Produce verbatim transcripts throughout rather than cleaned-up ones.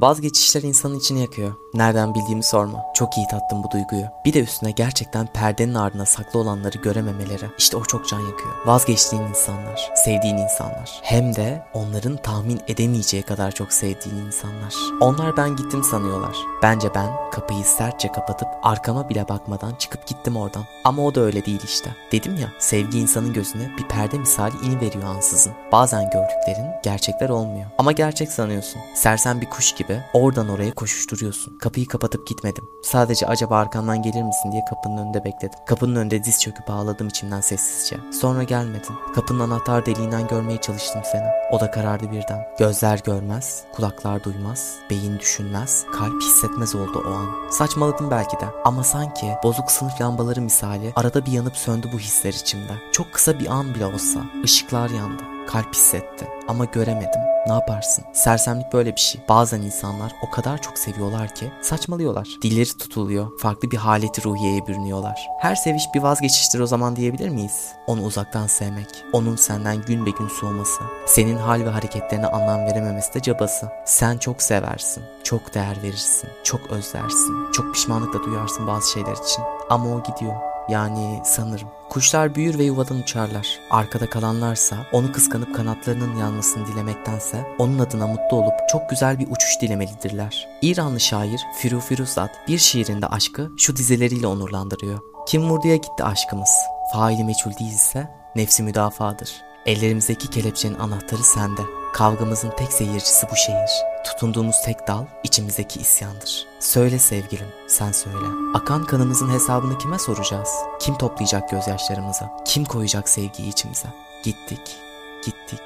Vazgeçişler insanın içini yakıyor. Nereden bildiğimi sorma. Çok iyi tattım bu duyguyu. Bir de üstüne gerçekten perdenin ardına saklı olanları görememeleri. İşte o çok can yakıyor. Vazgeçtiğin insanlar, sevdiğin insanlar. Hem de onların tahmin edemeyeceği kadar çok sevdiğin insanlar. Onlar ben gittim sanıyorlar. Bence ben kapıyı sertçe kapatıp arkama bile bakmadan çıkıp gittim oradan. Ama o da öyle değil işte. Dedim ya, sevgi insanın gözüne bir perde misali iniveriyor ansızın. Bazen gördüklerin gerçekler olmuyor. Ama gerçek sanıyorsun. Sersem bir kuş gibi oradan oraya koşuşturuyorsun. Kapıyı kapatıp gitmedim. Sadece acaba arkamdan gelir misin diye kapının önünde bekledim. Kapının önünde diz çöküp ağladım içimden sessizce. Sonra gelmedin. Kapının anahtar deliğinden görmeye çalıştım seni. O da karardı birden. Gözler görmez, kulaklar duymaz, beyin düşünmez, kalp hissetmez oldu o an. Saçmaladım belki de. Ama sanki bozuk sınıf lambaları misali arada bir yanıp söndü bu hisler içimde. Çok kısa bir an bile olsa ışıklar yandı. Kalp hissetti ama göremedim. Ne yaparsın? Sersemlik böyle bir şey. Bazen insanlar o kadar çok seviyorlar ki saçmalıyorlar. Dilleri tutuluyor. Farklı bir haleti ruhiyeye bürünüyorlar. Her seviş bir vazgeçiştir o zaman diyebilir miyiz? Onu uzaktan sevmek. Onun senden gün be gün soğuması. Senin hal ve hareketlerine anlam verememesi de cabası. Sen çok seversin. Çok değer verirsin. Çok özlersin. Çok pişmanlık da duyarsın bazı şeyler için. Ama o gidiyor. Yani sanırım. Kuşlar büyür ve yuvadan uçarlar. Arkada kalanlarsa onu kıskanıp kanatlarının yanmasını dilemektense onun adına mutlu olup çok güzel bir uçuş dilemelidirler. İranlı şair Firu Firuzat bir şiirinde aşkı şu dizeleriyle onurlandırıyor. Kim vurduya gitti aşkımız? Faili meçhul değilse nefsi müdafadır. Ellerimizdeki kelepçenin anahtarı sende. Kavgamızın tek seyircisi bu şehir. Tutunduğumuz tek dal içimizdeki isyandır. Söyle sevgilim, sen söyle. Akan kanımızın hesabını kime soracağız? Kim toplayacak gözyaşlarımızı? Kim koyacak sevgiyi içimize? Gittik, gittik,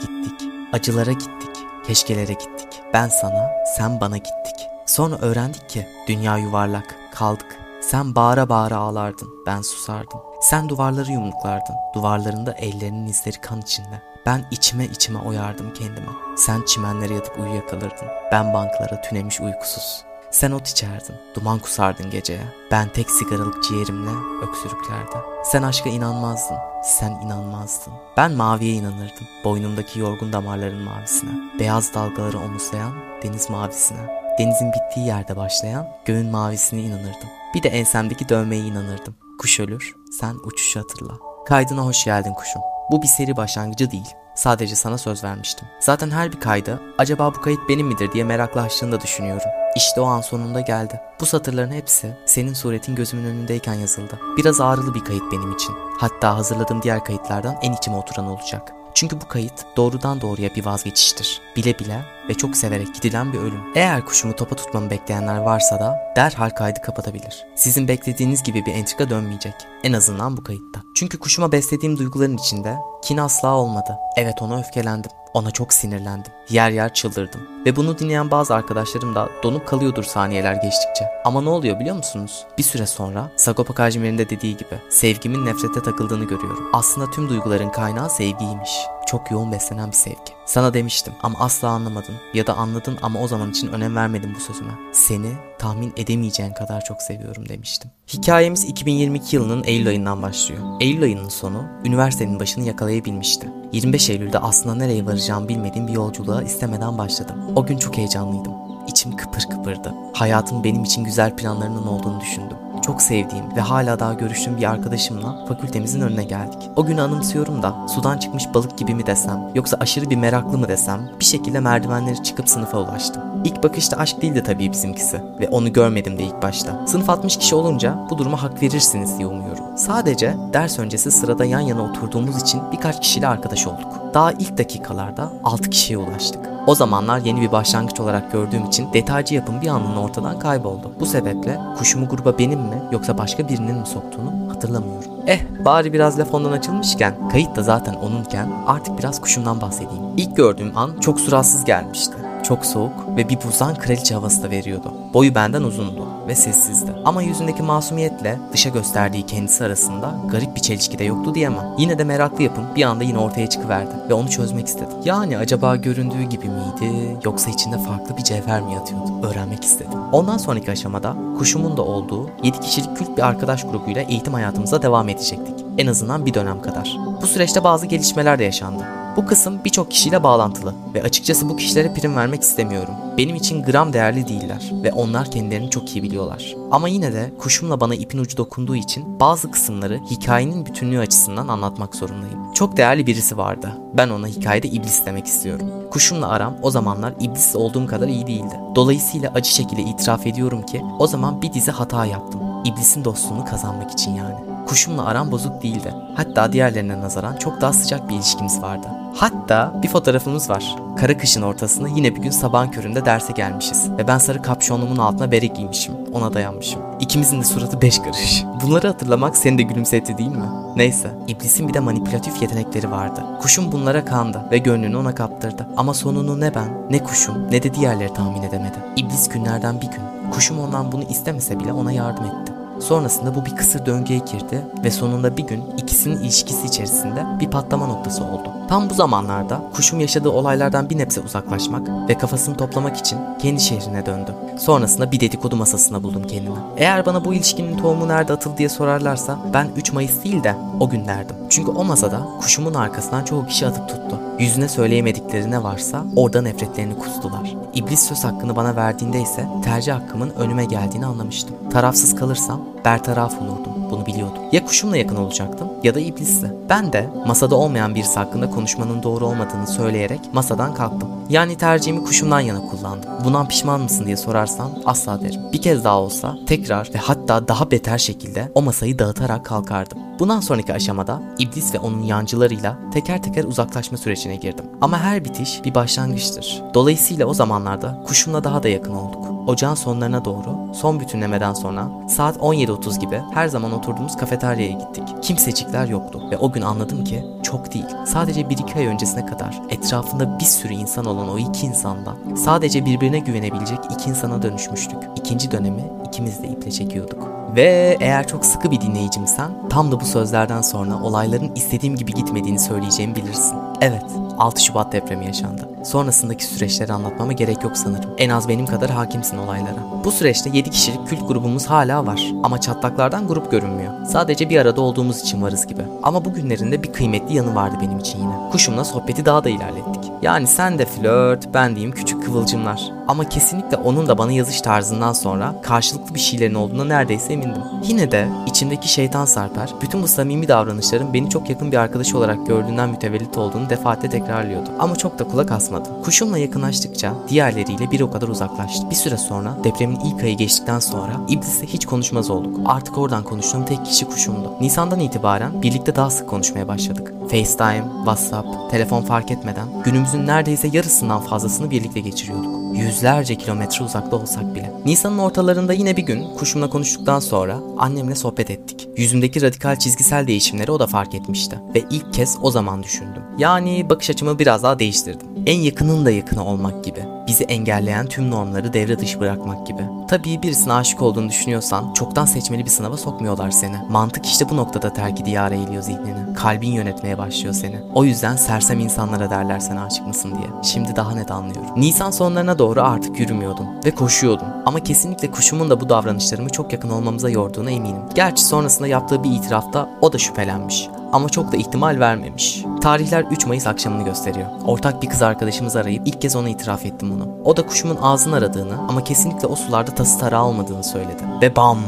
gittik. Acılara gittik, keşkelere gittik. Ben sana, sen bana gittik. Sonra öğrendik ki dünya yuvarlak, kaldık. Sen bağıra bağıra ağlardın, ben susardım. Sen duvarları yumruklardın, duvarlarında ellerinin izleri kan içinde. Ben içime içime oyardım kendime. Sen çimenlere yatıp uyuyakalırdın. Ben banklara tünemiş uykusuz. Sen ot içerdin, duman kusardın geceye. Ben tek sigaralık ciğerimle öksürüklerde. Sen aşka inanmazdın, sen inanmazdın. Ben maviye inanırdım, boynumdaki yorgun damarların mavisine. Beyaz dalgaları omuzlayan deniz mavisine. Denizin bittiği yerde başlayan göğün mavisine inanırdım. Bir de ensemdeki dövmeye inanırdım. Kuş ölür, sen uçuşu hatırla. Kaydına hoş geldin kuşum. Bu bir seri başlangıcı değil. Sadece sana söz vermiştim. Zaten her bir kayda acaba bu kayıt benim midir diye merakla açtığını da düşünüyorum. İşte o an sonunda geldi. Bu satırların hepsi senin suretin gözümün önündeyken yazıldı. Biraz ağrılı bir kayıt benim için. Hatta hazırladığım diğer kayıtlardan en içime oturan olacak. Çünkü bu kayıt doğrudan doğruya bir vazgeçiştir. Bile bile ve çok severek gidilen bir ölüm. Eğer kuşumu topa tutmamı bekleyenler varsa da derhal kaydı kapatabilir. Sizin beklediğiniz gibi bir entrika dönmeyecek. En azından bu kayıtta. Çünkü kuşuma beslediğim duyguların içinde kin asla olmadı. Evet, ona öfkelendim. Ona çok sinirlendim. Yer yer çıldırdım. Ve bunu dinleyen bazı arkadaşlarım da donup kalıyordur saniyeler geçtikçe. Ama ne oluyor biliyor musunuz? Bir süre sonra Sagopa Kajmer'in de dediği gibi sevgimin nefrete takıldığını görüyorum. Aslında tüm duyguların kaynağı sevgiymiş. Çok yoğun beslenen bir sevgi. Sana demiştim ama asla anlamadın ya da anladın ama o zaman için önem vermedin bu sözüme. Seni tahmin edemeyeceğin kadar çok seviyorum demiştim. Hikayemiz iki bin yirmi iki yılının Eylül ayından başlıyor. Eylül ayının sonu üniversitenin başını yakalayabilmişti. yirmi beş Eylül'de aslında nereye varacağımı bilmediğim bir yolculuğa istemeden başladım. O gün çok heyecanlıydım. İçim kıpır kıpırdı. Hayatım benim için güzel planlarının olduğunu düşündüm. Çok sevdiğim ve hala daha görüştüğüm bir arkadaşımla fakültemizin önüne geldik. O günü anımsıyorum da sudan çıkmış balık gibi mi desem, yoksa aşırı bir meraklı mı desem, bir şekilde merdivenleri çıkıp sınıfa ulaştım. İlk bakışta aşk değildi tabii bizimkisi ve onu görmedim de ilk başta. Sınıf altmış kişi olunca bu duruma hak verirsiniz diye umuyorum. Sadece ders öncesi sırada yan yana oturduğumuz için birkaç kişiyle arkadaş olduk. Daha ilk dakikalarda altı kişiye ulaştık. O zamanlar yeni bir başlangıç olarak gördüğüm için detaycı yapım bir anlamda ortadan kayboldu. Bu sebeple kuşumu gruba benim mi yoksa başka birinin mi soktuğunu hatırlamıyorum. Eh, bari biraz laf ondan açılmışken, kayıt da zaten onunken artık biraz kuşumdan bahsedeyim. İlk gördüğüm an çok suratsız gelmişti. Çok soğuk ve bir buzdan kraliçe havası da veriyordu. Boyu benden uzundu ve sessizdi. Ama yüzündeki masumiyetle dışa gösterdiği kendisi arasında garip bir çelişki de yoktu diyemem. Yine de meraklı yapım bir anda yine ortaya çıkıverdi ve onu çözmek istedim. Yani acaba göründüğü gibi miydi yoksa içinde farklı bir cevher mi yatıyordu? Öğrenmek istedim. Ondan sonraki aşamada kuşumun da olduğu yedi kişilik kült bir arkadaş grubuyla eğitim hayatımıza devam edecektik. en azından bir dönem kadar. Bu süreçte bazı gelişmeler de yaşandı. Bu kısım birçok kişiyle bağlantılı ve açıkçası bu kişilere prim vermek istemiyorum. Benim için gram değerli değiller ve onlar kendilerini çok iyi biliyorlar. Ama yine de kuşumla bana ipin ucu dokunduğu için bazı kısımları hikayenin bütünlüğü açısından anlatmak zorundayım. Çok değerli birisi vardı. Ben ona hikayede iblis demek istiyorum. Kuşumla aram o zamanlar iblis olduğum kadar iyi değildi. Dolayısıyla acı şekilde itiraf ediyorum ki o zaman bir dizi hata yaptım. İblisin dostluğunu kazanmak için yani. Kuşumla aram bozuk değildi. Hatta diğerlerine nazaran çok daha sıcak bir ilişkimiz vardı. Hatta bir fotoğrafımız var. Kara kışın ortasında yine bir gün sabahın köründe derse gelmişiz. Ve ben sarı kapşonumun altına bere giymişim. Ona dayanmışım. İkimizin de suratı beş karış. Bunları hatırlamak seni de gülümsetti değil mi? Neyse. İblisin bir de manipülatif yetenekleri vardı. Kuşum bunlara kandı ve gönlünü ona kaptırdı. Ama sonunu ne ben, ne kuşum, ne de diğerleri tahmin edemedi. İblis günlerden bir gün. Kuşum ondan bunu istemese bile ona yardım etti. Sonrasında bu bir kısır döngüye girdi ve sonunda bir gün ikisinin ilişkisi içerisinde bir patlama noktası oldu. Tam bu zamanlarda kuşum yaşadığı olaylardan bir nebze uzaklaşmak ve kafasını toplamak için kendi şehrine döndü. Sonrasında bir dedikodu masasına buldum kendimi. Eğer bana bu ilişkinin tohumu nerede atıldı diye sorarlarsa ben üç Mayıs değil de o gün derdim. Çünkü o masada kuşumun arkasından çoğu kişi atıp tuttu. Yüzüne söyleyemedikleri ne varsa orada nefretlerini kustular. İblis söz hakkını bana verdiğinde ise tercih hakkımın önüme geldiğini anlamıştım. Tarafsız kalırsam bertaraf olurdum. Bunu biliyordum. Ya kuşumla yakın olacaktım ya da iblisle. Ben de masada olmayan birisi hakkında konuşmanın doğru olmadığını söyleyerek masadan kalktım. Yani tercihimi kuşumdan yana kullandım. Bundan pişman mısın diye sorarsam asla derim. Bir kez daha olsa tekrar ve hatta daha beter şekilde o masayı dağıtarak kalkardım. Bundan sonraki aşamada iblis ve onun yancılarıyla teker teker uzaklaşma sürecine girdim. Ama her bitiş bir başlangıçtır. Dolayısıyla o zamanlarda kuşumla daha da yakın olduk. Ocağın sonlarına doğru, son bütünlemeden sonra saat on yedi otuz gibi her zaman oturduğumuz kafeteryaya gittik. Kimsecikler yoktu ve o gün anladım ki çok değil. Sadece bir iki ay öncesine kadar etrafında bir sürü insan olan o iki insandan sadece birbirine güvenebilecek iki insana dönüşmüştük. İkinci dönemi ikimiz de iple çekiyorduk. Ve eğer çok sıkı bir dinleyicimsen tam da bu sözlerden sonra olayların istediğim gibi gitmediğini söyleyeceğimi bilirsin. Evet, altı Şubat depremi yaşandı. Sonrasındaki süreçleri anlatmama gerek yok sanırım. En az benim kadar hakimsin olaylara. Bu süreçte yedi kişilik kült grubumuz hala var. Ama çatlaklardan grup görünmüyor. Sadece bir arada olduğumuz için varız gibi. Ama bu günlerinde bir kıymetli yanı vardı benim için yine. Kuşumla sohbeti daha da ilerlettik. Yani sen de flört, ben diyeyim küçük kıvılcımlar. Ama kesinlikle onun da bana yazış tarzından sonra karşılıklı bir şeylerin olduğuna neredeyse emindim. Yine de içimdeki şeytan Sarper, bütün bu samimi davranışların beni çok yakın bir arkadaşı olarak gördüğünden mütevellit olduğunu defaatle tekrarlıyordu. Ama çok da kulak asmadım. Kuşumla yakınlaştıkça diğerleriyle bir o kadar uzaklaştı. Bir süre sonra depremin ilk ayı geçtikten sonra iblisle hiç konuşmaz olduk. Artık oradan konuştuğum tek kişi kuşumdu. Nisan'dan itibaren birlikte daha sık konuşmaya başladık. FaceTime, WhatsApp, telefon fark etmeden günümüzün neredeyse yarısından fazlasını birlikte geçiriyorduk. Yüzlerce kilometre uzakta olsak bile. Nisan'ın ortalarında yine bir gün kuşumla konuştuktan sonra annemle sohbet ettik. Yüzümdeki radikal çizgisel değişimleri o da fark etmişti ve ilk kez o zaman düşündüm. Yani bakış açımı biraz daha değiştirdim. En yakının da yakını olmak gibi. Bizi engelleyen tüm normları devre dışı bırakmak gibi. Tabii birisine aşık olduğunu düşünüyorsan çoktan seçmeli bir sınava sokmuyorlar seni. Mantık işte bu noktada terk-i diyara eğiliyor zihnini. Kalbin yönetmeye başlıyor seni. O yüzden sersem insanlara derler sana aşık mısın diye. Şimdi daha net anlıyorum. Nisan sonlarına doğru artık yürümüyordum ve koşuyordum. Ama kesinlikle kuşumun da bu davranışlarımı çok yakın olmamıza yorduğuna eminim. Gerçi sonrasında yaptığı bir itirafta o da şüphelenmiş. Ama çok da ihtimal vermemiş. Tarihler üç Mayıs akşamını gösteriyor. Ortak bir kız arkadaşımız arayıp ilk kez ona itiraf ettim bunu. O da kuşumun ağzını aradığını ama kesinlikle o sularda tası tarağı olmadığını söyledi. Ve bam!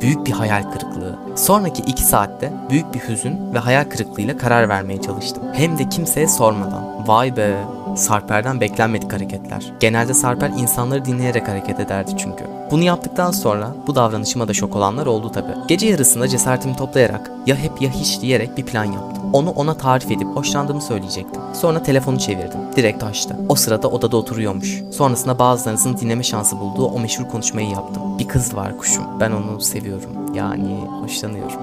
Büyük bir hayal kırıklığı. Sonraki iki saatte büyük bir hüzün ve hayal kırıklığıyla karar vermeye çalıştım. Hem de kimseye sormadan. Vay be! Sarper'den beklenmedik hareketler. Genelde Sarper insanları dinleyerek hareket ederdi çünkü. Bunu yaptıktan sonra bu davranışıma da şok olanlar oldu tabii. Gece yarısında cesaretimi toplayarak ya hep ya hiç diyerek bir plan yaptım. Onu ona tarif edip hoşlandığımı söyleyecektim. Sonra telefonu çevirdim. Direkt açtı. O sırada odada oturuyormuş. Sonrasında bazılarınızın dinleme şansı bulduğu o meşhur konuşmayı yaptım. Bir kız var kuşum. Ben onu seviyorum. Yani hoşlanıyorum.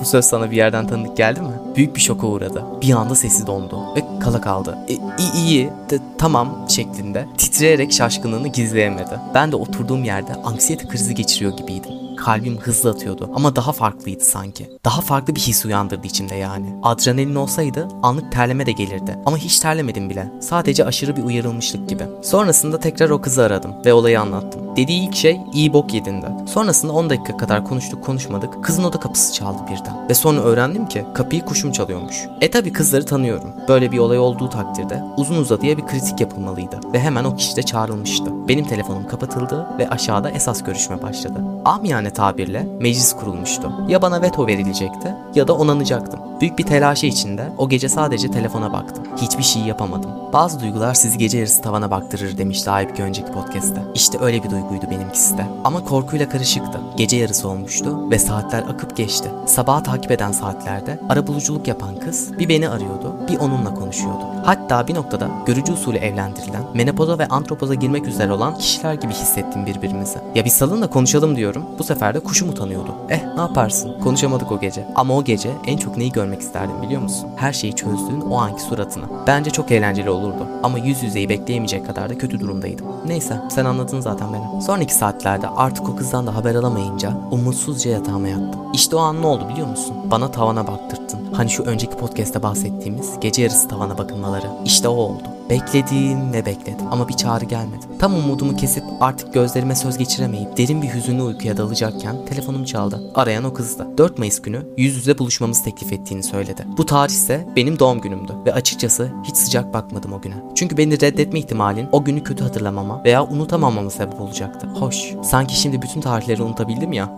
Bu söz sana bir yerden tanıdık geldi mi? Büyük bir şoka uğradı. Bir anda sesi dondu ve kala kaldı. E, iyi, iyi de, tamam şeklinde titreyerek şaşkınlığını gizleyemedi. Ben de oturduğum yerde anksiyete krizi geçiriyor gibiydim. Kalbim hızlı atıyordu ama daha farklıydı sanki. Daha farklı bir his uyandırdı içimde yani. Adrenalin olsaydı anlık terleme de gelirdi. Ama hiç terlemedim bile. Sadece aşırı bir uyarılmışlık gibi. Sonrasında tekrar o kızı aradım ve olayı anlattım. Dediği ilk şey iyi bok yediğinde. Sonrasında on dakika kadar konuştuk konuşmadık, kızın oda kapısı çaldı birden. Ve sonra öğrendim ki kapıyı kuşum çalıyormuş. E tabi kızları tanıyorum. Böyle bir olay olduğu takdirde uzun uzadıya bir kritik yapılmalıydı. Ve hemen o kişi de çağrılmıştı. Benim telefonum kapatıldı ve aşağıda esas görüşme başladı. Amiyane tabirle meclis kurulmuştu. Ya bana veto verilecekti ya da onanacaktım. Büyük bir telaşı içinde o gece sadece telefona baktım. Hiçbir şey yapamadım. Bazı duygular sizi gece yarısı tavana baktırır demişti Aybüke önceki podcast'te. İşte öyle bir duyguydu benimkisi de. Ama korkuyla karışıktı. Gece yarısı olmuştu ve saatler akıp geçti. Sabaha takip eden saatlerde arabuluculuk yapan kız bir beni arıyordu, bir onunla konuşuyordu. Hatta bir noktada görücü usulü evlendirilen, menopoza ve antropoza girmek üzere olan kişiler gibi hissettim birbirimizi. Ya bir salın da konuşalım diyorum. Bu sefer de kuşum utanıyordu. Eh ne yaparsın? Konuşamadık o gece. Ama o gece en çok neyi görmek isterdim biliyor musun? Her şeyi çözdüğün o anki suratını. Bence çok eğlenceli olurdu. Ama yüz yüzeyi bekleyemeyecek kadar da kötü durumdaydım. Neyse sen anladın zaten beni. Sonraki saatlerde artık o kızdan da haber alamayınca umutsuzca yatağıma yattım. İşte o an ne oldu biliyor musun? Bana tavana baktırttın. Hani şu önceki podcast'te bahsettiğimiz gece yarısı tavana bakılmaları. İşte o oldu. Bekledim ve bekledim ama bir çağrı gelmedi. Tam umudumu kesip artık gözlerime söz geçiremeyip derin bir hüzünlü uykuya dalacakken telefonum çaldı. Arayan o kızdı. dört Mayıs günü yüz yüze buluşmamızı teklif ettiğini söyledi. Bu tarih ise benim doğum günümdü ve açıkçası hiç sıcak bakmadım o güne. Çünkü beni reddetme ihtimalin o günü kötü hatırlamama veya unutamamama sebep olacaktı. Hoş. Sanki şimdi bütün tarihleri unutabildim ya.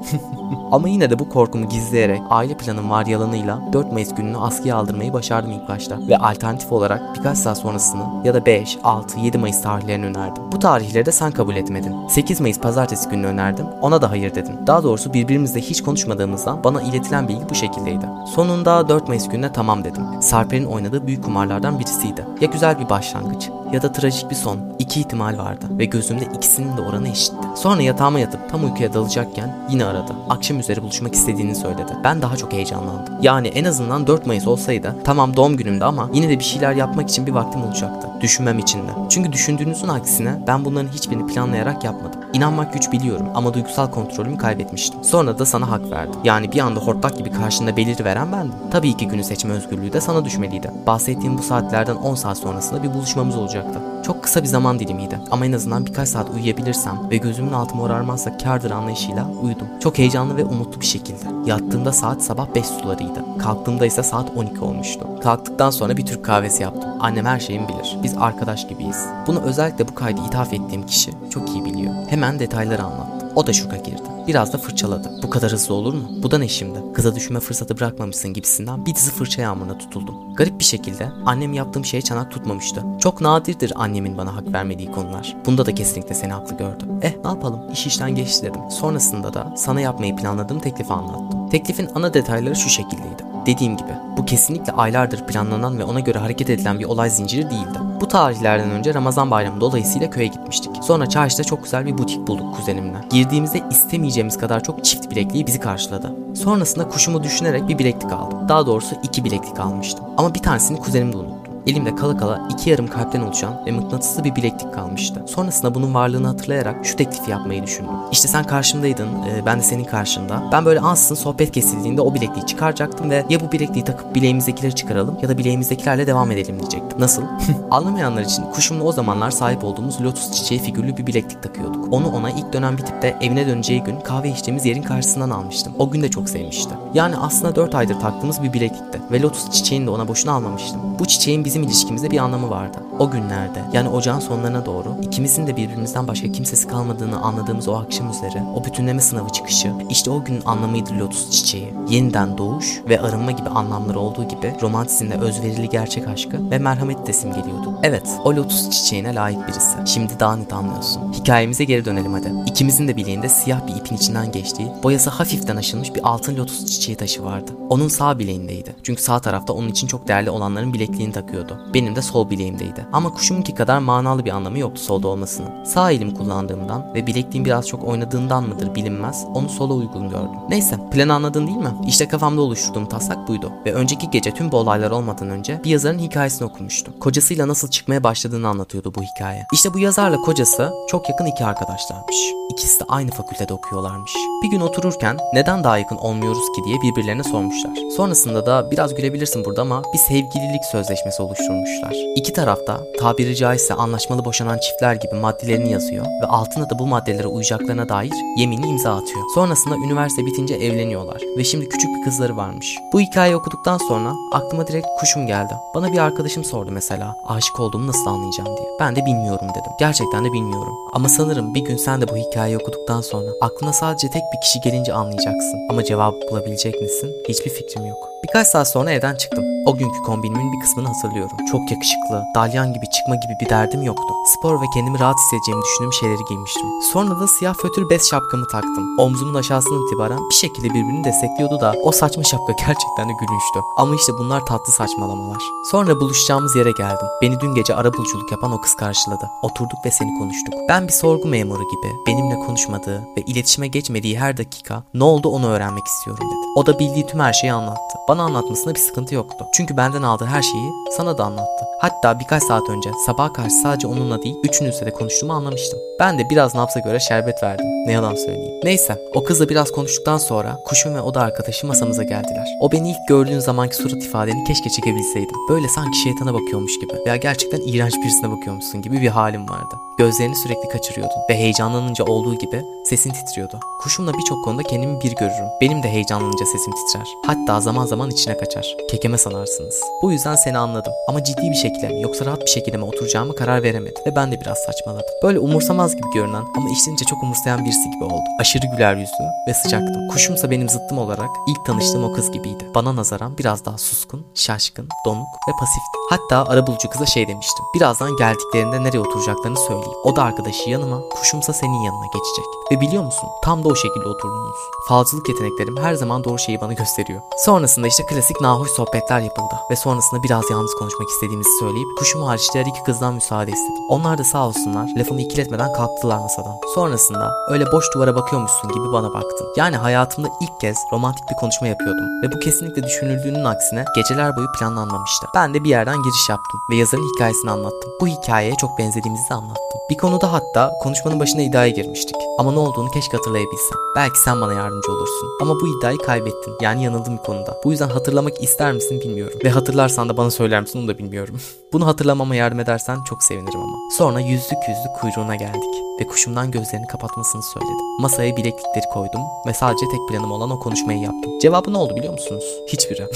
Ama yine de bu korkumu gizleyerek aile planım var yalanıyla dört Mayıs gününü askıya aldırmayı başardım ilk başta. Ve alternatif olarak birkaç saat sonrasını ya da beş, altı, yedi Mayıs tarihlerini önerdim. Bu tarihleri de sen kabul etmedin. sekiz Mayıs pazartesi gününü önerdim. Ona da hayır dedin. Daha doğrusu birbirimizle hiç konuşmadığımızdan bana iletilen bilgi bu şekildeydi. Sonunda dört Mayıs gününe tamam dedim. Sarper'in oynadığı büyük kumarlardan birisiydi. Ya güzel bir başlangıç ya da trajik bir son. İki ihtimal vardı ve gözümde ikisinin de oranı eşitti. Sonra yatağıma yatıp tam uykuya dalacakken yine aradı. Akşam üzeri buluşmak istediğini söyledi. Ben daha çok heyecanlandım. Yani en azından dört Mayıs olsaydı tamam doğum günümde ama yine de bir şeyler yapmak için bir vaktim olacaktı. Düşünmem için de. Çünkü düşündüğünüzün aksine ben bunların hiçbirini planlayarak yapmadım. İnanmak güç biliyorum ama duygusal kontrolümü kaybetmiştim. Sonra da sana hak verdim. Yani bir anda hortlak gibi karşında beliriveren bendim. Tabii ki günü seçme özgürlüğü de sana düşmeliydi. Bahsettiğim bu saatlerden on saat sonrasında bir buluşmamız olacaktı. Çok kısa bir zaman dilimiydi ama en azından birkaç saat uyuyabilirsem ve gözümün altı morarmazsa kârdır anlayışıyla uyudum. Çok heyecanlı ve umutlu bir şekilde. Yattığımda saat sabah beş sularıydı. Kalktığımda ise saat on iki olmuştu. Kalktıktan sonra bir Türk kahvesi yaptım. Annem her şeyimi bilir. Biz arkadaş gibiyiz. Bunu özellikle bu kaydı ithaf ettiğim kişi çok iyi biliyor. Hemen detayları anlattı. O da şoka girdi. Biraz da fırçaladı. Bu kadar hızlı olur mu? Bu da ne şimdi? Kıza düşünme fırsatı bırakmamışsın gibisinden bir dizi fırça yağmuruna tutuldum. Garip bir şekilde annem yaptığım şeye çanak tutmamıştı. Çok nadirdir annemin bana hak vermediği konular. Bunda da kesinlikle seni haklı gördüm. Eh ne yapalım? İş işten geçti dedim. Sonrasında da sana yapmayı planladığım teklifi anlattım. Teklifin ana detayları şu şekildeydi. Dediğim gibi bu kesinlikle aylardır planlanan ve ona göre hareket edilen bir olay zinciri değildi. Bu tarihlerden önce Ramazan bayramı dolayısıyla köye gitmiştik. Sonra çarşıda çok güzel bir butik bulduk kuzenimle. Girdiğimizde istemeyeceğimiz kadar çok çift bilekliği bizi karşıladı. Sonrasında kuşumu düşünerek bir bileklik aldım. Daha doğrusu iki bileklik almıştım. Ama bir tanesini kuzenimde unuttum. Elimde kala kala iki yarım kalpten oluşan ve mıknatıslı bir bileklik kalmıştı. Sonrasında bunun varlığını hatırlayarak şu teklifi yapmayı düşündüm. İşte sen karşımdaydın, e, ben de senin karşında. Ben böyle ansızın sohbet kesildiğinde o bilekliği çıkaracaktım ve ya bu bilekliği takıp bileğimizdekileri çıkaralım ya da bileğimizdekilerle devam edelim diyecektim. Nasıl? Anlamayanlar için kuşumla o zamanlar sahip olduğumuz lotus çiçeği figürlü bir bileklik takıyorduk. Onu ona ilk dönem bitip de evine döneceği gün kahve içtiğimiz yerin karşısından almıştım. O gün de çok sevmişti. Yani aslında dört aydır taktığımız bir bileklikti ve lotus çiçeğini de ona boşuna almamıştım. Bu çiçeğin bizim ilişkimizde bir anlamı vardı. O günlerde yani ocağın sonlarına doğru ikimizin de birbirimizden başka kimsesi kalmadığını anladığımız o akşam üzere o bütünleme sınavı çıkışı işte o günün anlamıydı lotus çiçeği. Yeniden doğuş ve arınma gibi anlamları olduğu gibi romantizmle özverili gerçek aşkı ve merhameti de simgeliyordu. Evet o lotus çiçeğine layık birisi. Şimdi daha net anlıyorsun. Hikayemize geri dönelim hadi. İkimizin de bileğinde siyah bir ipin içinden geçtiği boyası hafiften aşınmış bir altın lotus çiçeği taşı vardı. Onun sağ bileğindeydi. Çünkü sağ tarafta onun için çok değerli olanların bilekliğini takıyordu. Benim de sol bileğimdeydi. Ama kuşumunki kadar manalı bir anlamı yoktu solda olmasının. Sağ elimi kullandığımdan ve bilekliğim biraz çok oynadığından mıdır bilinmez onu sola uygun gördüm. Neyse planı anladın değil mi? İşte kafamda oluşturduğum taslak buydu. Ve önceki gece tüm bu olaylar olmadan önce bir yazarın hikayesini okumuştum. Kocasıyla nasıl çıkmaya başladığını anlatıyordu bu hikaye. İşte bu yazarla kocası çok yakın iki arkadaşlarmış. İkisi de aynı fakültede okuyorlarmış. Bir gün otururken neden daha yakın olmuyoruz ki diye birbirlerine sormuşlar. Sonrasında da biraz gülebilirsin burada ama bir sevgililik sözleşmesi oldu oluşturmuşlar. İki tarafta tabiri caizse anlaşmalı boşanan çiftler gibi maddelerini yazıyor ve altına da bu maddelere uyacaklarına dair yeminli imza atıyor. Sonrasında üniversite bitince evleniyorlar ve şimdi küçük bir kızları varmış. Bu hikayeyi okuduktan sonra aklıma direkt kuşum geldi. Bana bir arkadaşım sordu mesela, aşık olduğumu nasıl anlayacağım diye. Ben de bilmiyorum dedim. Gerçekten de bilmiyorum. Ama sanırım bir gün sen de bu hikayeyi okuduktan sonra aklına sadece tek bir kişi gelince anlayacaksın. Ama cevabı bulabilecek misin? Hiçbir fikrim yok. Birkaç saat sonra evden çıktım. O günkü kombinimin bir kısmını hatırlıyorum. Çok yakışıklı, dalyan gibi çıkma gibi bir derdim yoktu. Spor ve kendimi rahat hissedeceğimi düşündüğüm şeyleri giymiştim. Sonra da siyah fötür bez şapkamı taktım. Omzumun aşağısından itibaren bir şekilde birbirini destekliyordu da o saçma şapka gerçekten de gülünçtü. Ama işte bunlar tatlı saçmalamalar. Sonra buluşacağımız yere geldim. Beni dün gece arabuluculuk yapan o kız karşıladı. Oturduk ve seni konuştuk. Ben bir sorgu memuru gibi benimle konuşmadığı ve iletişime geçmediği her dakika ne oldu onu öğrenmek istiyorum dedi. O da bildiği tüm her şeyi anlattı. Bana anlatmasına bir sıkıntı yoktu. Çünkü benden aldığı her şeyi sana da anlattı. Hatta birkaç saat önce sabaha karşı sadece onunla değil üçünüzle de konuştuğumu anlamıştım. Ben de biraz nabza göre şerbet verdim. Ne yalan söyleyeyim. Neyse o kızla biraz konuştuktan sonra kuşum ve o da arkadaşı masamıza geldiler. O beni ilk gördüğün zamanki surat ifadeni keşke çekebilseydim. Böyle sanki şeytana bakıyormuş gibi veya gerçekten iğrenç birisine bakıyormuşsun gibi bir halim vardı. Gözlerini sürekli kaçırıyordun ve heyecanlanınca olduğu gibi sesin titriyordu. Kuşumla birçok konuda kendimi bir görürüm. Benim de heyecanlanınca sesim titrer. Hatta zaman zaman içine kaçar. Kekeme sanarsınız. Bu yüzden seni anladım. Ama ciddi bir şekilde mi yoksa rahat bir şekilde mi oturacağımı karar veremedim. Ve ben de biraz saçmaladım. Böyle umursamaz gibi görünen ama içtenince çok umursayan birisi gibi oldum. Aşırı güler yüzlü ve sıcaktım. Kuşumsa benim zıttım olarak ilk tanıştığım o kız gibiydi. Bana nazaran biraz daha suskun, şaşkın, donuk ve pasifti. Hatta arabulucu kıza şey demiştim. Birazdan geldiklerinde nereye oturacaklarını söyleyeyim. O da arkadaşı yanıma, kuşumsa senin yanına geçecek. Ve biliyor musun? Tam da o şekilde oturdunuz. Falcılık yeteneklerim her zaman doğru şeyi bana gösteriyor. Sonrasında işte klasik nahoş sohbetler yapıldı ve sonrasında biraz yalnız konuşmak istediğimizi söyleyip kuşum hariç diğer iki kızdan müsaade istedim. Onlar da sağ olsunlar lafımı ikiletmeden kalktılar masadan. Sonrasında öyle boş duvara bakıyormuşsun gibi bana baktın. Yani hayatımda ilk kez romantik bir konuşma yapıyordum ve bu kesinlikle düşünüldüğünün aksine geceler boyu planlanmamıştı. Ben de bir yerden giriş yaptım ve yazarın hikayesini anlattım. Bu hikayeye çok benzediğimizi de anlattım. Bir konuda hatta konuşmanın başına iddiaya girmiştik. Ama ne olduğunu keşke hatırlayabilsem. Belki sen bana yardımcı olursun. Ama bu iddiayı kaybettin. Yani yanıldım bir konuda. Bu yüzden hatırlamak ister misin bilmiyorum. Ve hatırlarsan da bana söyler misin onu da bilmiyorum. Bunu hatırlamama yardım edersen çok sevinirim ama. Sonra yüzlük yüzlük kuyruğuna geldik. Ve kuşumdan gözlerini kapatmasını söyledim. Masaya bileklikleri koydum. Ve sadece tek planım olan o konuşmayı yaptım. Cevabı ne oldu biliyor musunuz? Hiçbiri.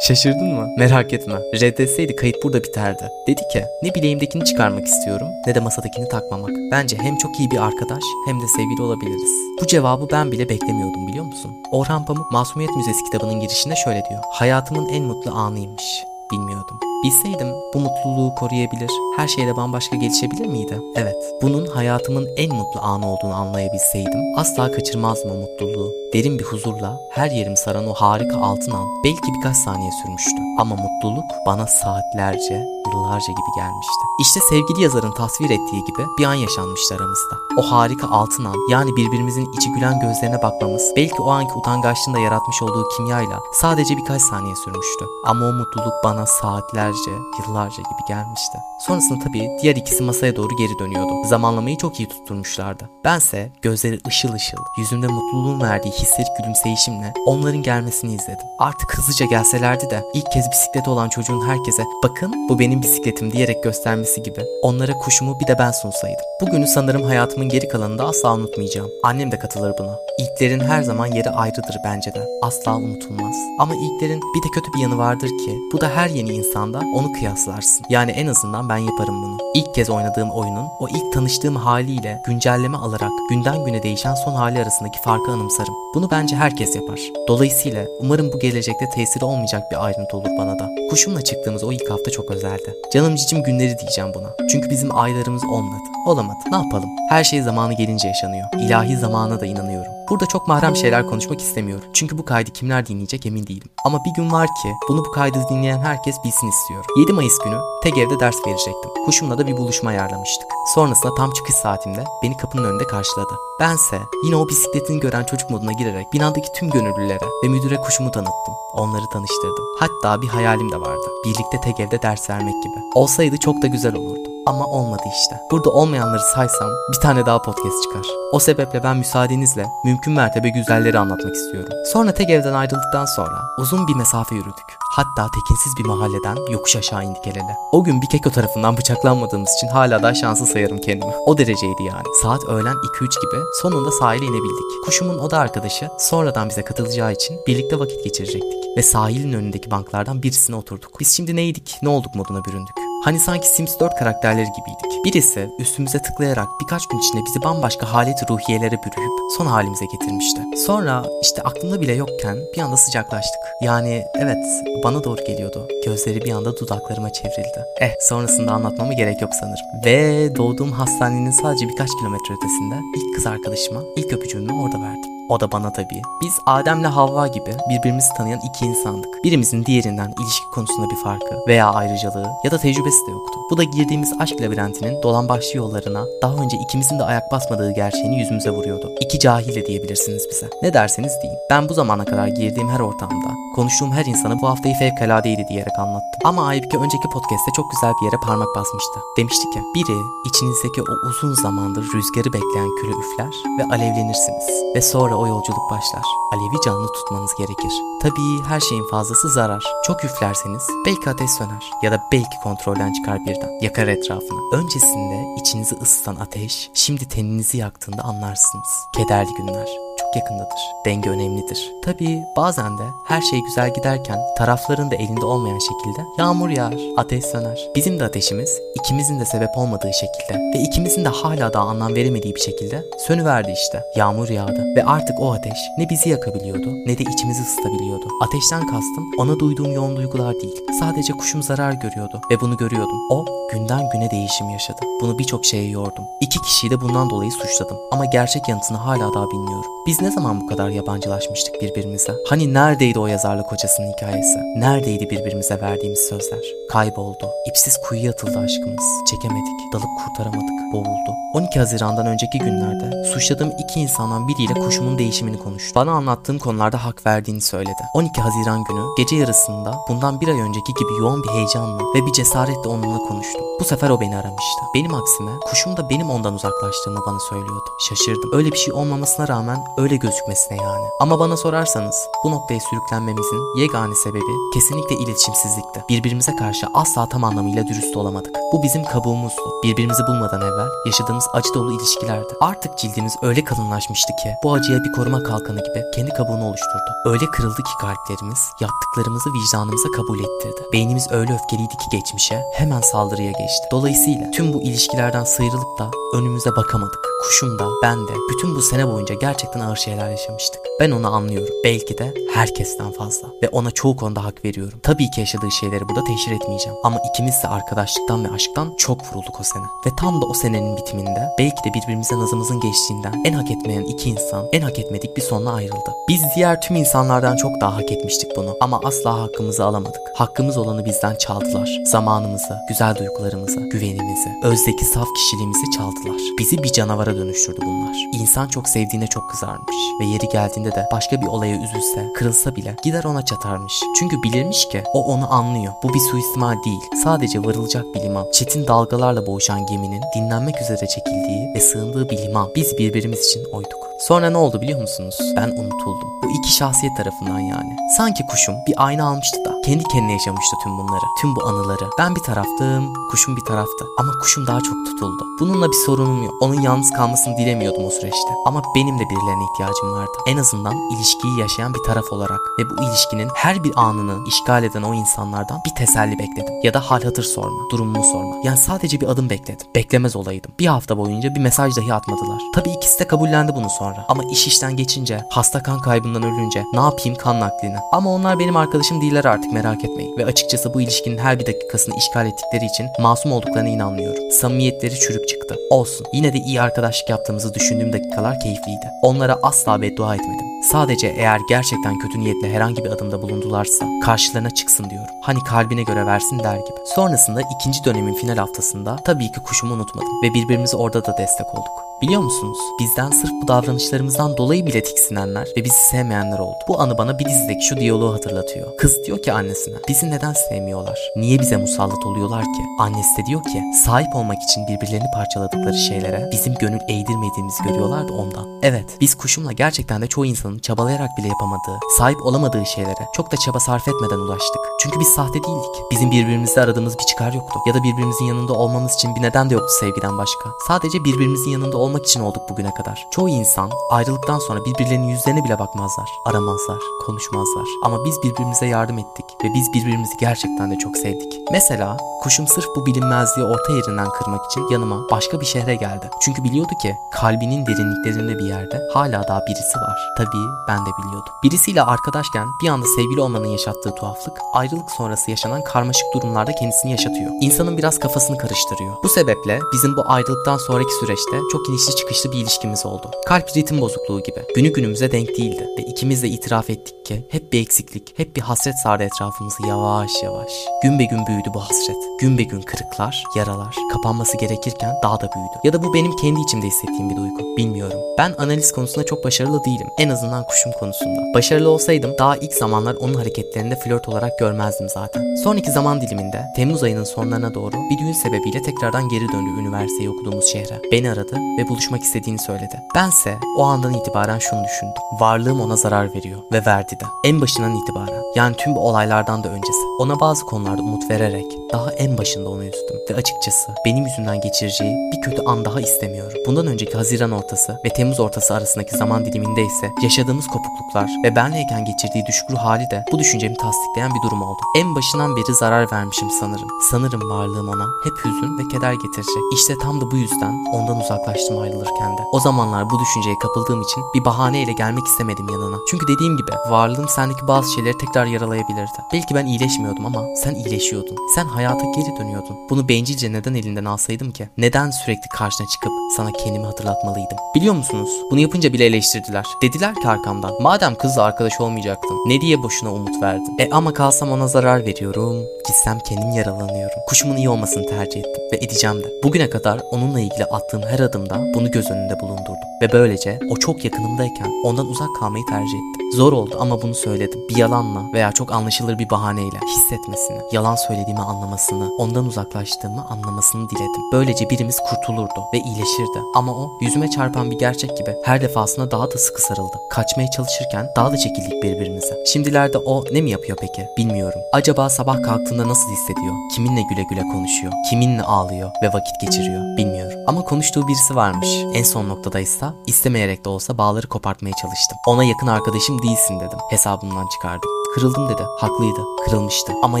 Şaşırdın mı? Merak etme. Reddetseydi kayıt burada biterdi. Dedi ki ne bileğimdekini çıkarmak istiyorum ne de masadakini takmamak. Bence hem çok iyi bir arkadaş hem de sevgili olabiliriz. Bu cevabı ben bile beklemiyordum biliyor musun? Orhan Pamuk Masumiyet Müzesi kitabının girişinde şöyle diyor. Hayatımın en mutlu anıymış. Bilmiyordum. Bilseydim bu mutluluğu koruyabilir, her şeyle bambaşka gelişebilir miydi? Evet, bunun hayatımın en mutlu anı olduğunu anlayabilseydim asla kaçırmazdım o mutluluğu. Derin bir huzurla her yerimi saran o harika altın an belki birkaç saniye sürmüştü. Ama mutluluk bana saatlerce, yıllarca gibi gelmişti. İşte sevgili yazarın tasvir ettiği gibi bir an yaşanmıştı aramızda. O harika altın an, yani birbirimizin içi gülen gözlerine bakmamız belki o anki utangaçlığında yaratmış olduğu kimyayla sadece birkaç saniye sürmüştü. Ama o mutluluk bana saatler yıllarca gibi gelmişti. Sonrasında tabii diğer ikisi masaya doğru geri dönüyordu. Zamanlamayı çok iyi tutturmuşlardı. Bense gözleri ışıl ışıl, yüzümde mutluluğun verdiği hisselik gülümseyişimle onların gelmesini izledim. Artık hızlıca gelselerdi de ilk kez bisikleti olan çocuğun herkese bakın bu benim bisikletim diyerek göstermesi gibi onlara kuşumu bir de ben sunsaydım. Bugünü sanırım hayatımın geri kalanında asla unutmayacağım. Annem de katılır buna. İlklerin her zaman yeri ayrıdır bence de. Asla unutulmaz. Ama ilklerin bir de kötü bir yanı vardır ki bu da her yeni insanda onu kıyaslarsın. Yani en azından ben yaparım bunu. İlk kez oynadığım oyunun o ilk tanıştığım haliyle güncelleme alarak günden güne değişen son hali arasındaki farkı anımsarım. Bunu bence herkes yapar. Dolayısıyla umarım bu gelecekte tesiri olmayacak bir ayrıntı olur bana da. Kuşumla çıktığımız o ilk hafta çok özeldi. Canım cicim günleri diyeceğim buna. Çünkü bizim aylarımız olmadı. Olamadı. Ne yapalım? Her şey zamanı gelince yaşanıyor. İlahi zamana da inanıyorum. Burada çok mahrem şeyler konuşmak istemiyorum. Çünkü bu kaydı kimler dinleyecek emin değilim. Ama bir gün var ki bunu bu kaydı dinleyen herkes bilsin istiyorum. yedi Mayıs günü tek evde ders verecektim. Kuşumla da bir buluşma ayarlamıştık. Sonrasında tam çıkış saatimde beni kapının önünde karşıladı. Bense yine o bisikletini gören çocuk moduna girerek binadaki tüm gönüllülere ve müdüre kuşumu tanıttım. Onları tanıştırdım. Hatta bir hayalim de vardı. Birlikte tek evde ders vermek gibi. Olsaydı çok da güzel olurdu. Ama olmadı işte. Burada olmayanları saysam bir tane daha podcast çıkar. O sebeple ben müsaadenizle mümkün mertebe güzelleri anlatmak istiyorum. Sonra tek evden ayrıldıktan sonra uzun bir mesafe yürüdük. Hatta tekinsiz bir mahalleden yokuş aşağı indik el ele. O gün bir keko tarafından bıçaklanmadığımız için hala daha şanslı sayarım kendimi. O dereceydi yani. Saat öğlen iki üç gibi sonunda sahile inebildik. Kuşumun oda arkadaşı sonradan bize katılacağı için birlikte vakit geçirecektik. Ve sahilin önündeki banklardan birisine oturduk. Biz şimdi neydik, ne olduk moduna büründük. Hani sanki Sims dört karakterleri gibiydik. Birisi üstümüze tıklayarak birkaç gün içinde bizi bambaşka haleti ruhiyelere bürüyüp son halimize getirmişti. Sonra işte aklımda bile yokken bir anda sıcaklaştık. Yani evet, bana doğru geliyordu. Gözleri bir anda dudaklarıma çevrildi. Eh, sonrasında anlatmama gerek yok sanırım. Ve doğduğum hastanenin sadece birkaç kilometre ötesinde ilk kız arkadaşıma ilk öpücüğümü orada verdim. O da bana tabii. Biz Adem'le Havva gibi birbirimizi tanıyan iki insandık. Birimizin diğerinden ilişki konusunda bir farkı veya ayrıcalığı ya da tecrübesi de yoktu. Bu da girdiğimiz aşk labirentinin dolambaçlı yollarına daha önce ikimizin de ayak basmadığı gerçeğini yüzümüze vuruyordu. İki cahil diyebilirsiniz bize. Ne derseniz deyin. Ben bu zamana kadar girdiğim her ortamda, konuştuğum her insana bu haftayı fevkaladeydi diyerek anlattım. Ama Aybike önceki podcast'te çok güzel bir yere parmak basmıştı. Demişti ki, biri içinizdeki o uzun zamandır rüzgarı bekleyen külü üfler ve alevlenirsiniz. Ve sonra o yolculuk başlar. Alevi canlı tutmanız gerekir. Tabii her şeyin fazlası zarar. Çok üflerseniz belki ateş söner ya da belki kontrolden çıkar birden. Yakar etrafını. Öncesinde içinizi ısıtan ateş, şimdi teninizi yaktığında anlarsınız. Kederli günler çok yakındadır. Denge önemlidir. Tabii bazen de her şey güzel giderken tarafların da elinde olmayan şekilde yağmur yağar, ateş söner. Bizim de ateşimiz ikimizin de sebep olmadığı şekilde ve ikimizin de hala daha anlam veremediği bir şekilde sönüverdi işte. Yağmur yağdı ve artık o ateş ne bizi yakabiliyordu ne de içimizi ısıtabiliyordu. Ateşten kastım ona duyduğum yoğun duygular değil. Sadece kuşum zarar görüyordu ve bunu görüyordum. O günden güne değişim yaşadı. Bunu birçok şeye yordum. İki kişiyi de bundan dolayı suçladım. Ama gerçek yanıtını hala daha bilmiyorum. Biz ne zaman bu kadar yabancılaşmıştık birbirimize? Hani neredeydi o yazarla kocasının hikayesi? Neredeydi birbirimize verdiğimiz sözler? Kayboldu. İpsiz kuyuya atıldı aşkımız. Çekemedik. Dalıp kurtaramadık. Boğuldu. on iki Haziran'dan önceki günlerde suçladığım iki insandan biriyle kuşumun değişimini konuştu. Bana anlattığım konularda hak verdiğini söyledi. on iki Haziran günü gece yarısında bundan bir ay önceki gibi yoğun bir heyecanla ve bir cesaretle onunla konuştum. Bu sefer o beni aramıştı. Benim aksime kuşum da benim ondan uzaklaştığımı bana söylüyordu. Şaşırdım. Öyle bir şey olmamasına rağmen öyle gözükmesine yani. Ama bana sorarsanız bu noktaya sürüklenmemizin yegane sebebi kesinlikle iletişimsizlikti. Birbirimize karşı asla tam anlamıyla dürüst olamadık. Bu bizim kabuğumuzdu. Birbirimizi bulmadan evvel yaşadığımız acı dolu ilişkilerdi. Artık cildimiz öyle kalınlaşmıştı ki bu acıya bir koruma kalkanı gibi kendi kabuğunu oluşturdu. Öyle kırıldı ki kalplerimiz yaptıklarımızı vicdanımıza kabul ettirdi. Beynimiz öyle öfkeliydi ki geçmişe hemen saldırıya geçti. Dolayısıyla tüm bu ilişkilerden sıyrılıp da önümüze bakamadık. Kuşum da ben de bütün bu sene boyunca gerçekten ağır şeyler yaşamıştık. Ben onu anlıyorum. Belki de herkesten fazla. Ve ona çoğu konuda hak veriyorum. Tabii ki yaşadığı şeyleri burada teşhir etmeyeceğim. Ama ikimiz de arkadaşlıktan ve aşktan çok vurulduk o sene. Ve tam da o senenin bitiminde belki de birbirimize nazımızın geçtiğinden en hak etmeyen iki insan en hak etmedik bir sonla ayrıldı. Biz diğer tüm insanlardan çok daha hak etmiştik bunu. Ama asla hakkımızı alamadık. Hakkımız olanı bizden çaldılar. Zamanımızı, güzel duygularımızı, güvenimizi, özdeki saf kişiliğimizi çaldılar. Bizi bir canavara dönüştürdü bunlar. İnsan çok sevdiğine çok kızarmış. Ve yeri geldiğinde de başka bir olaya üzülse, kırılsa bile gider ona çatarmış. Çünkü bilirmiş ki o onu anlıyor. Bu bir suistimal değil. Sadece varılacak bir liman. Çetin dalgalarla boğuşan geminin dinlenmek üzere çekildiği ve sığındığı bir liman. Biz birbirimiz için oyduk. Sonra ne oldu biliyor musunuz? Ben unutuldum. Bu iki şahsiyet tarafından yani. Sanki kuşum bir ayna almıştı da kendi kendine yaşamıştı tüm bunları. Tüm bu anıları. Ben bir taraftım, kuşum bir taraftı. Ama kuşum daha çok tutuldu. Bununla bir sorunum yok. Onun yalnız kalmasını dilemiyordum o süreçte. Ama benim de birilerine ihtiyacım vardı. En azından ilişkiyi yaşayan bir taraf olarak ve bu ilişkinin her bir anını işgal eden o insanlardan bir teselli bekledim. Ya da hal hatır sorma, durumumu sorma. Yani sadece bir adım bekledim. Beklemez olaydım. Bir hafta boyunca bir mesaj dahi atmadılar. Tabii ikisi de kabullendi bunu sonra. Ama iş işten geçince, hasta kan kaybından ölünce ne yapayım kan naklini? Ama onlar benim arkadaşım değiller artık, merak etmeyin. Ve açıkçası bu ilişkinin her bir dakikasını işgal ettikleri için masum olduklarına inanmıyorum. Samimiyetleri çürük çıktı. Olsun. Yine de iyi arkadaşlık yaptığımızı düşündüğüm dakikalar keyifliydi. Onlara asla beddua etmedim. Sadece eğer gerçekten kötü niyetle herhangi bir adımda bulundularsa karşılarına çıksın diyorum. Hani kalbine göre versin der gibi. Sonrasında ikinci dönemin final haftasında tabii ki kuşumu unutmadım ve birbirimize orada da destek olduk. Biliyor musunuz? Bizden sırf bu davranışlarımızdan dolayı bile tiksinenler ve bizi sevmeyenler oldu. Bu anı bana bir dizideki şu diyaloğu hatırlatıyor. Kız diyor ki annesine, bizi neden sevmiyorlar? Niye bize musallat oluyorlar ki? Annesi de diyor ki, sahip olmak için birbirlerini parçaladıkları şeylere bizim gönül eğdirmediğimizi görüyorlar da ondan. Evet, biz kuşumla gerçekten de çoğu insanın çabalayarak bile yapamadığı, sahip olamadığı şeylere çok da çaba sarf etmeden ulaştık. Çünkü biz sahte değildik. Bizim birbirimizde aradığımız bir çıkar yoktu. Ya da birbirimizin yanında olmamız için bir neden de yoktu sevgiden başka. Sadece birbirimizin yanında olmamız olmak için olduk bugüne kadar. Çoğu insan ayrılıktan sonra birbirlerinin yüzlerine bile bakmazlar, aramazlar, konuşmazlar. Ama biz birbirimize yardım ettik ve biz birbirimizi gerçekten de çok sevdik. Mesela kuşum sırf bu bilinmezliği orta yerinden kırmak için yanıma başka bir şehre geldi. Çünkü biliyordu ki kalbinin derinliklerinde bir yerde hala daha birisi var. Tabii ben de biliyordum. Birisiyle arkadaşken bir anda sevgili olmanın yaşattığı tuhaflık, ayrılık sonrası yaşanan karmaşık durumlarda kendisini yaşatıyor. İnsanın biraz kafasını karıştırıyor. Bu sebeple bizim bu ayrılıktan sonraki süreçte çok inişli çıkışlı bir ilişkimiz oldu. Kalp ritim bozukluğu gibi. Günü günümüze denk değildi ve ikimiz de itiraf ettik ki hep bir eksiklik, hep bir hasret sardı etrafımızı yavaş yavaş. Gün be gün büyüdü bu hasret. Gün be gün kırıklar, yaralar, kapanması gerekirken daha da büyüdü. Ya da bu benim kendi içimde hissettiğim bir duygu. Bilmiyorum. Ben analiz konusunda çok başarılı değilim. En azından kuşum konusunda. Başarılı olsaydım daha ilk zamanlar onun hareketlerinde flört olarak görmezdim zaten. Sonraki zaman diliminde Temmuz ayının sonlarına doğru bir düğün sebebiyle tekrardan geri döndü üniversiteyi okuduğumuz şehre. Beni aradı ve buluşmak istediğini söyledi. Bense o andan itibaren şunu düşündüm. Varlığım ona zarar veriyor ve verdi de. En başından itibaren, yani tüm bu olaylardan da öncesi. Ona bazı konularda umut vererek daha en başında onu üzdüm ve açıkçası benim yüzümden geçireceği bir kötü an daha istemiyorum. Bundan önceki Haziran ortası ve Temmuz ortası arasındaki zaman diliminde ise yaşadığımız kopukluklar ve benleyken geçirdiği düşük ruh hali de bu düşüncemi tasdikleyen bir durum oldu. En başından beri zarar vermişim sanırım. Sanırım varlığım ona hep hüzün ve keder getirecek. İşte tam da bu yüzden ondan uzaklaştım ayrılırken de. O zamanlar bu düşünceye kapıldığım için bir bahaneyle gelmek istemedim yanına. Çünkü dediğim gibi varlığım sendeki bazı şeyleri tekrar yaralayabilirdi. Belki ben iyileşmiyordum ama sen iyileşiyordun. Sen hayata geri dönüyordun. Bunu bencilce neden elinden alsaydım ki? Neden sürekli karşına çıkıp sana kendimi hatırlatmalıydım? Biliyor musunuz? Bunu yapınca bile eleştirdiler. Dediler ki arkamdan, madem kızla arkadaş olmayacaktın, ne diye boşuna umut verdin? E ama kalsam ona zarar veriyorum. Gitsem kendim yaralanıyorum. Kuşumun iyi olmasını tercih ettim ve edeceğim de. Bugüne kadar onunla ilgili attığım her adımda bunu göz önünde bulundurdum ve böylece o çok yakınımdayken ondan uzak kalmayı tercih ettim. Zor oldu ama bunu söyledim. Bir yalanla veya çok anlaşılır bir bahaneyle hissetmesini, yalan söylediğimi anlamasını, ondan uzaklaştığımı anlamasını diledim. Böylece birimiz kurtulurdu ve iyileşirdi. Ama o yüzüme çarpan bir gerçek gibi her defasında daha da sıkı sarıldı. Kaçmaya çalışırken daha da çekildik birbirimize. Şimdilerde o ne mi yapıyor peki? Bilmiyorum. Acaba sabah kalktığında nasıl hissediyor? Kiminle güle güle konuşuyor? Kiminle ağlıyor ve vakit geçiriyor? Bilmiyorum. Ama konuştuğu birisi var. varmış. En son noktadaysa istemeyerek de olsa bağları kopartmaya çalıştım. Ona yakın arkadaşım değilsin dedim. Hesabımdan çıkardım. Kırıldım dedi. Haklıydı. Kırılmıştı. Ama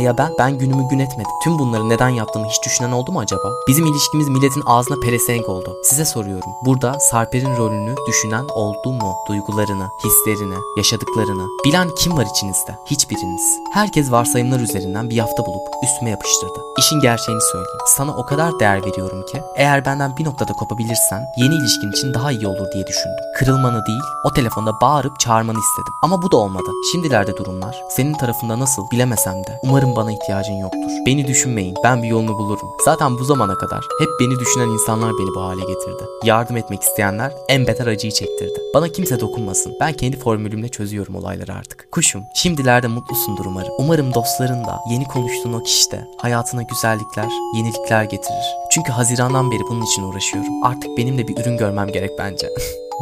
ya ben? Ben günümü gün etmedim. Tüm bunları neden yaptığımı hiç düşünen oldu mu acaba? Bizim ilişkimiz milletin ağzına pelesenk oldu. Size soruyorum. Burada Sarper'in rolünü düşünen oldu mu? Duygularını, hislerini, yaşadıklarını. Bilen kim var içinizde? Hiçbiriniz. Herkes varsayımlar üzerinden bir yafta bulup üstüme yapıştırdı. İşin gerçeğini söyleyeyim. Sana o kadar değer veriyorum ki eğer benden bir noktada kopabilirsen yeni ilişkin için daha iyi olur diye düşündüm. Kırılmanı değil, o telefonda bağırıp çağırmanı istedim. Ama bu da olmadı. Şimdilerde durumlar senin tarafında nasıl bilemesem de umarım bana ihtiyacın yoktur. Beni düşünmeyin, ben bir yolunu bulurum. Zaten bu zamana kadar hep beni düşünen insanlar beni bu hale getirdi. Yardım etmek isteyenler en beter acıyı çektirdi. Bana kimse dokunmasın. Ben kendi formülümle çözüyorum olayları artık. Kuşum, şimdilerde mutlusundur umarım. Umarım dostların da yeni konuştuğun o kişi de hayatına güzellikler, yenilikler getirir. Çünkü Haziran'dan beri bunun için uğraşıyorum. Artık benim de bir ürün görmem gerek bence.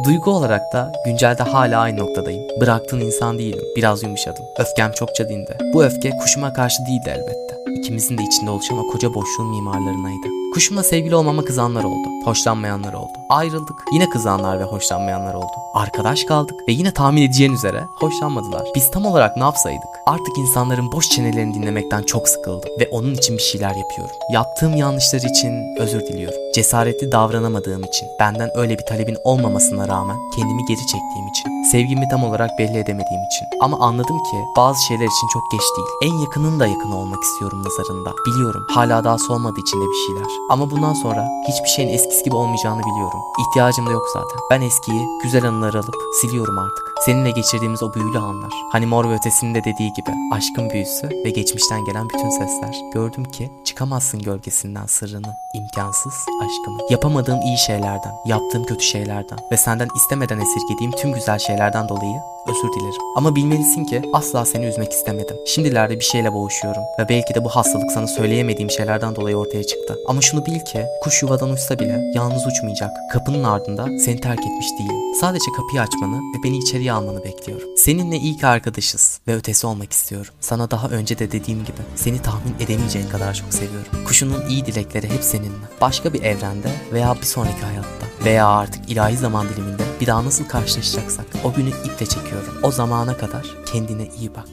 Duygu olarak da güncelde hala aynı noktadayım. Bıraktığın insan değilim. Biraz yumuşadım. Öfkem çokça dindi. Bu öfke kuşuma karşı değildi elbette. İkimizin de içinde oluşan o koca boşluğun mimarlarınaydı. Kuşumla sevgili olmama kızanlar oldu. Hoşlanmayanlar oldu. Ayrıldık. Yine kızanlar ve hoşlanmayanlar oldu. Arkadaş kaldık ve yine tahmin edeceğin üzere hoşlanmadılar. Biz tam olarak ne yapsaydık? Artık insanların boş çenelerini dinlemekten çok sıkıldım ve onun için bir şeyler yapıyorum. Yaptığım yanlışlar için özür diliyorum. Cesaretli davranamadığım için, benden öyle bir talebin olmamasına rağmen kendimi geri çektiğim için, sevgimi tam olarak belli edemediğim için. Ama anladım ki bazı şeyler için çok geç değil. En yakının da yakını olmak istiyorum nazarında. Biliyorum hala daha soğumadı içinde bir şeyler. Ama bundan sonra hiçbir şeyin eskisi gibi olmayacağını biliyorum. İhtiyacım da yok zaten. Ben eskiyi, güzel anıları alıp siliyorum artık. Seninle geçirdiğimiz o büyülü anlar. Hani Mor ve Ötesi'nin de dediği gibi, aşkın büyüsü ve geçmişten gelen bütün sesler. Gördüm ki çıkamazsın gölgesinden sırrını. İmkansız aşkımı. Yapamadığım iyi şeylerden, yaptığım kötü şeylerden ve senden istemeden esirgediğim tüm güzel şeylerden dolayı özür dilerim. Ama bilmelisin ki asla seni üzmek istemedim. Şimdilerde bir şeyle boğuşuyorum ve belki de bu hastalık sana söyleyemediğim şeylerden dolayı ortaya çıktı. Ama şunu bil ki kuş yuvadan uçsa bile yalnız uçmayacak. Kapının ardında seni terk etmiş değilim. Sadece kapıyı açmanı ve beni içeriye almanı bekliyorum. Seninle iyi ki arkadaşız ve ötesi olmak istiyorum. Sana daha önce de dediğim gibi seni tahmin edemeyeceğin kadar çok seviyorum. Kuşunun iyi dilekleri hep seninle. Başka bir evrende veya bir sonraki hayatta veya artık ilahi zaman diliminde bir daha nasıl karşılaşacaksak o günü iple çekiyorum. O zamana kadar kendine iyi bak.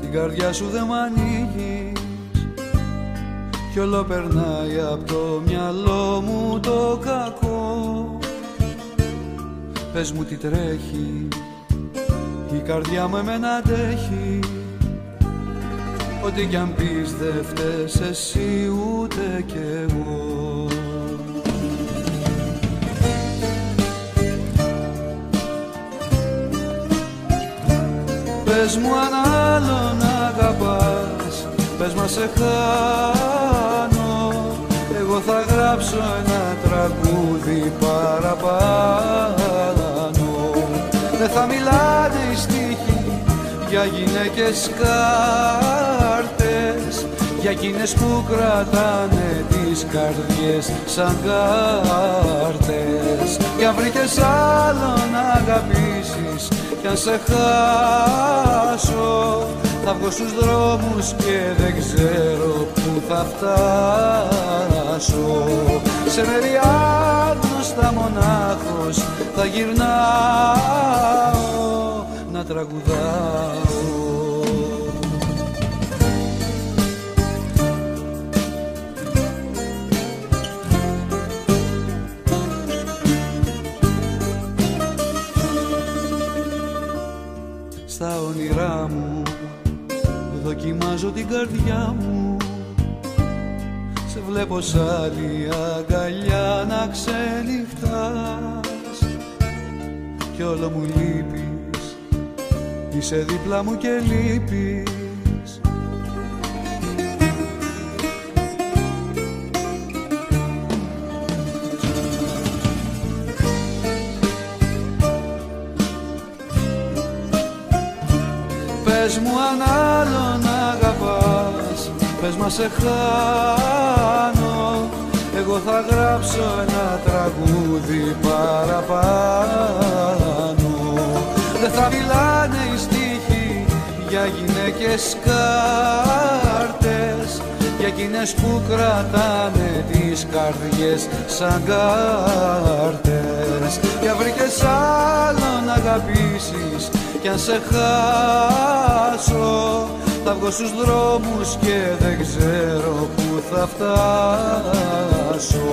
Την καρδιά σου δεν μ' ανοίγεις κι όλο περνάει απ' το μυαλό μου το κακό. Πες μου τι τρέχει, η καρδιά μου εμένα αντέχει. Ό,τι κι αν πεις δεν φταίς εσύ ούτε κι εγώ. Πες μου αν άλλον αγαπάς, πες μα σε χάνω. Εγώ θα γράψω ένα τραγούδι παραπάνω. Δεν θα μιλάτε οι στίχοι για γυναίκες κάρτες, για εκείνες που κρατάνε τις καρδιές σαν κάρτες. Κι αν βρήκες άλλον αγαπήσεις κι αν σε χάσω, θα βγω στους δρόμους και δεν ξέρω που θα φτάσω. Σε μέρη άγνωστα μονάχος θα γυρνάω να τραγουδάω. Στα όνειρά μου δοκιμάζω την καρδιά μου. Σε βλέπω σ' άλλη αγκαλιά να ξενυχτάς κι όλο μου λείπεις. Είσαι δίπλα μου και λείπεις. Πες μου αν άλλον αγαπάς, πες μα σε χάνω. Εγώ θα γράψω ένα τραγούδι παραπάνω. Δεν θα μιλάνε οι στίχοι για γυναίκες κάρτες, για εκείνες που κρατάνε τις καρδιές σαν κάρτες. Κι αν βρήκες άλλον αγαπήσεις κι αν σε χάσω, θα βγω στους δρόμους και δεν ξέρω που θα φτάσω.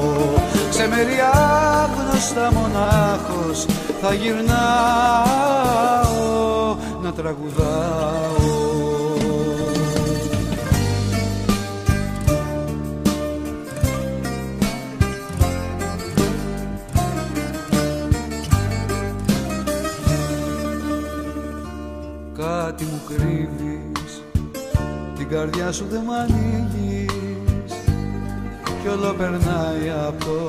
Σε μέρη άγνωστα μονάχος θα γυρνάω να τραγουδάω. Κάτι μου κρύβεις, την καρδιά σου δεν μ' ανοίγεις κι όλο περνάει από το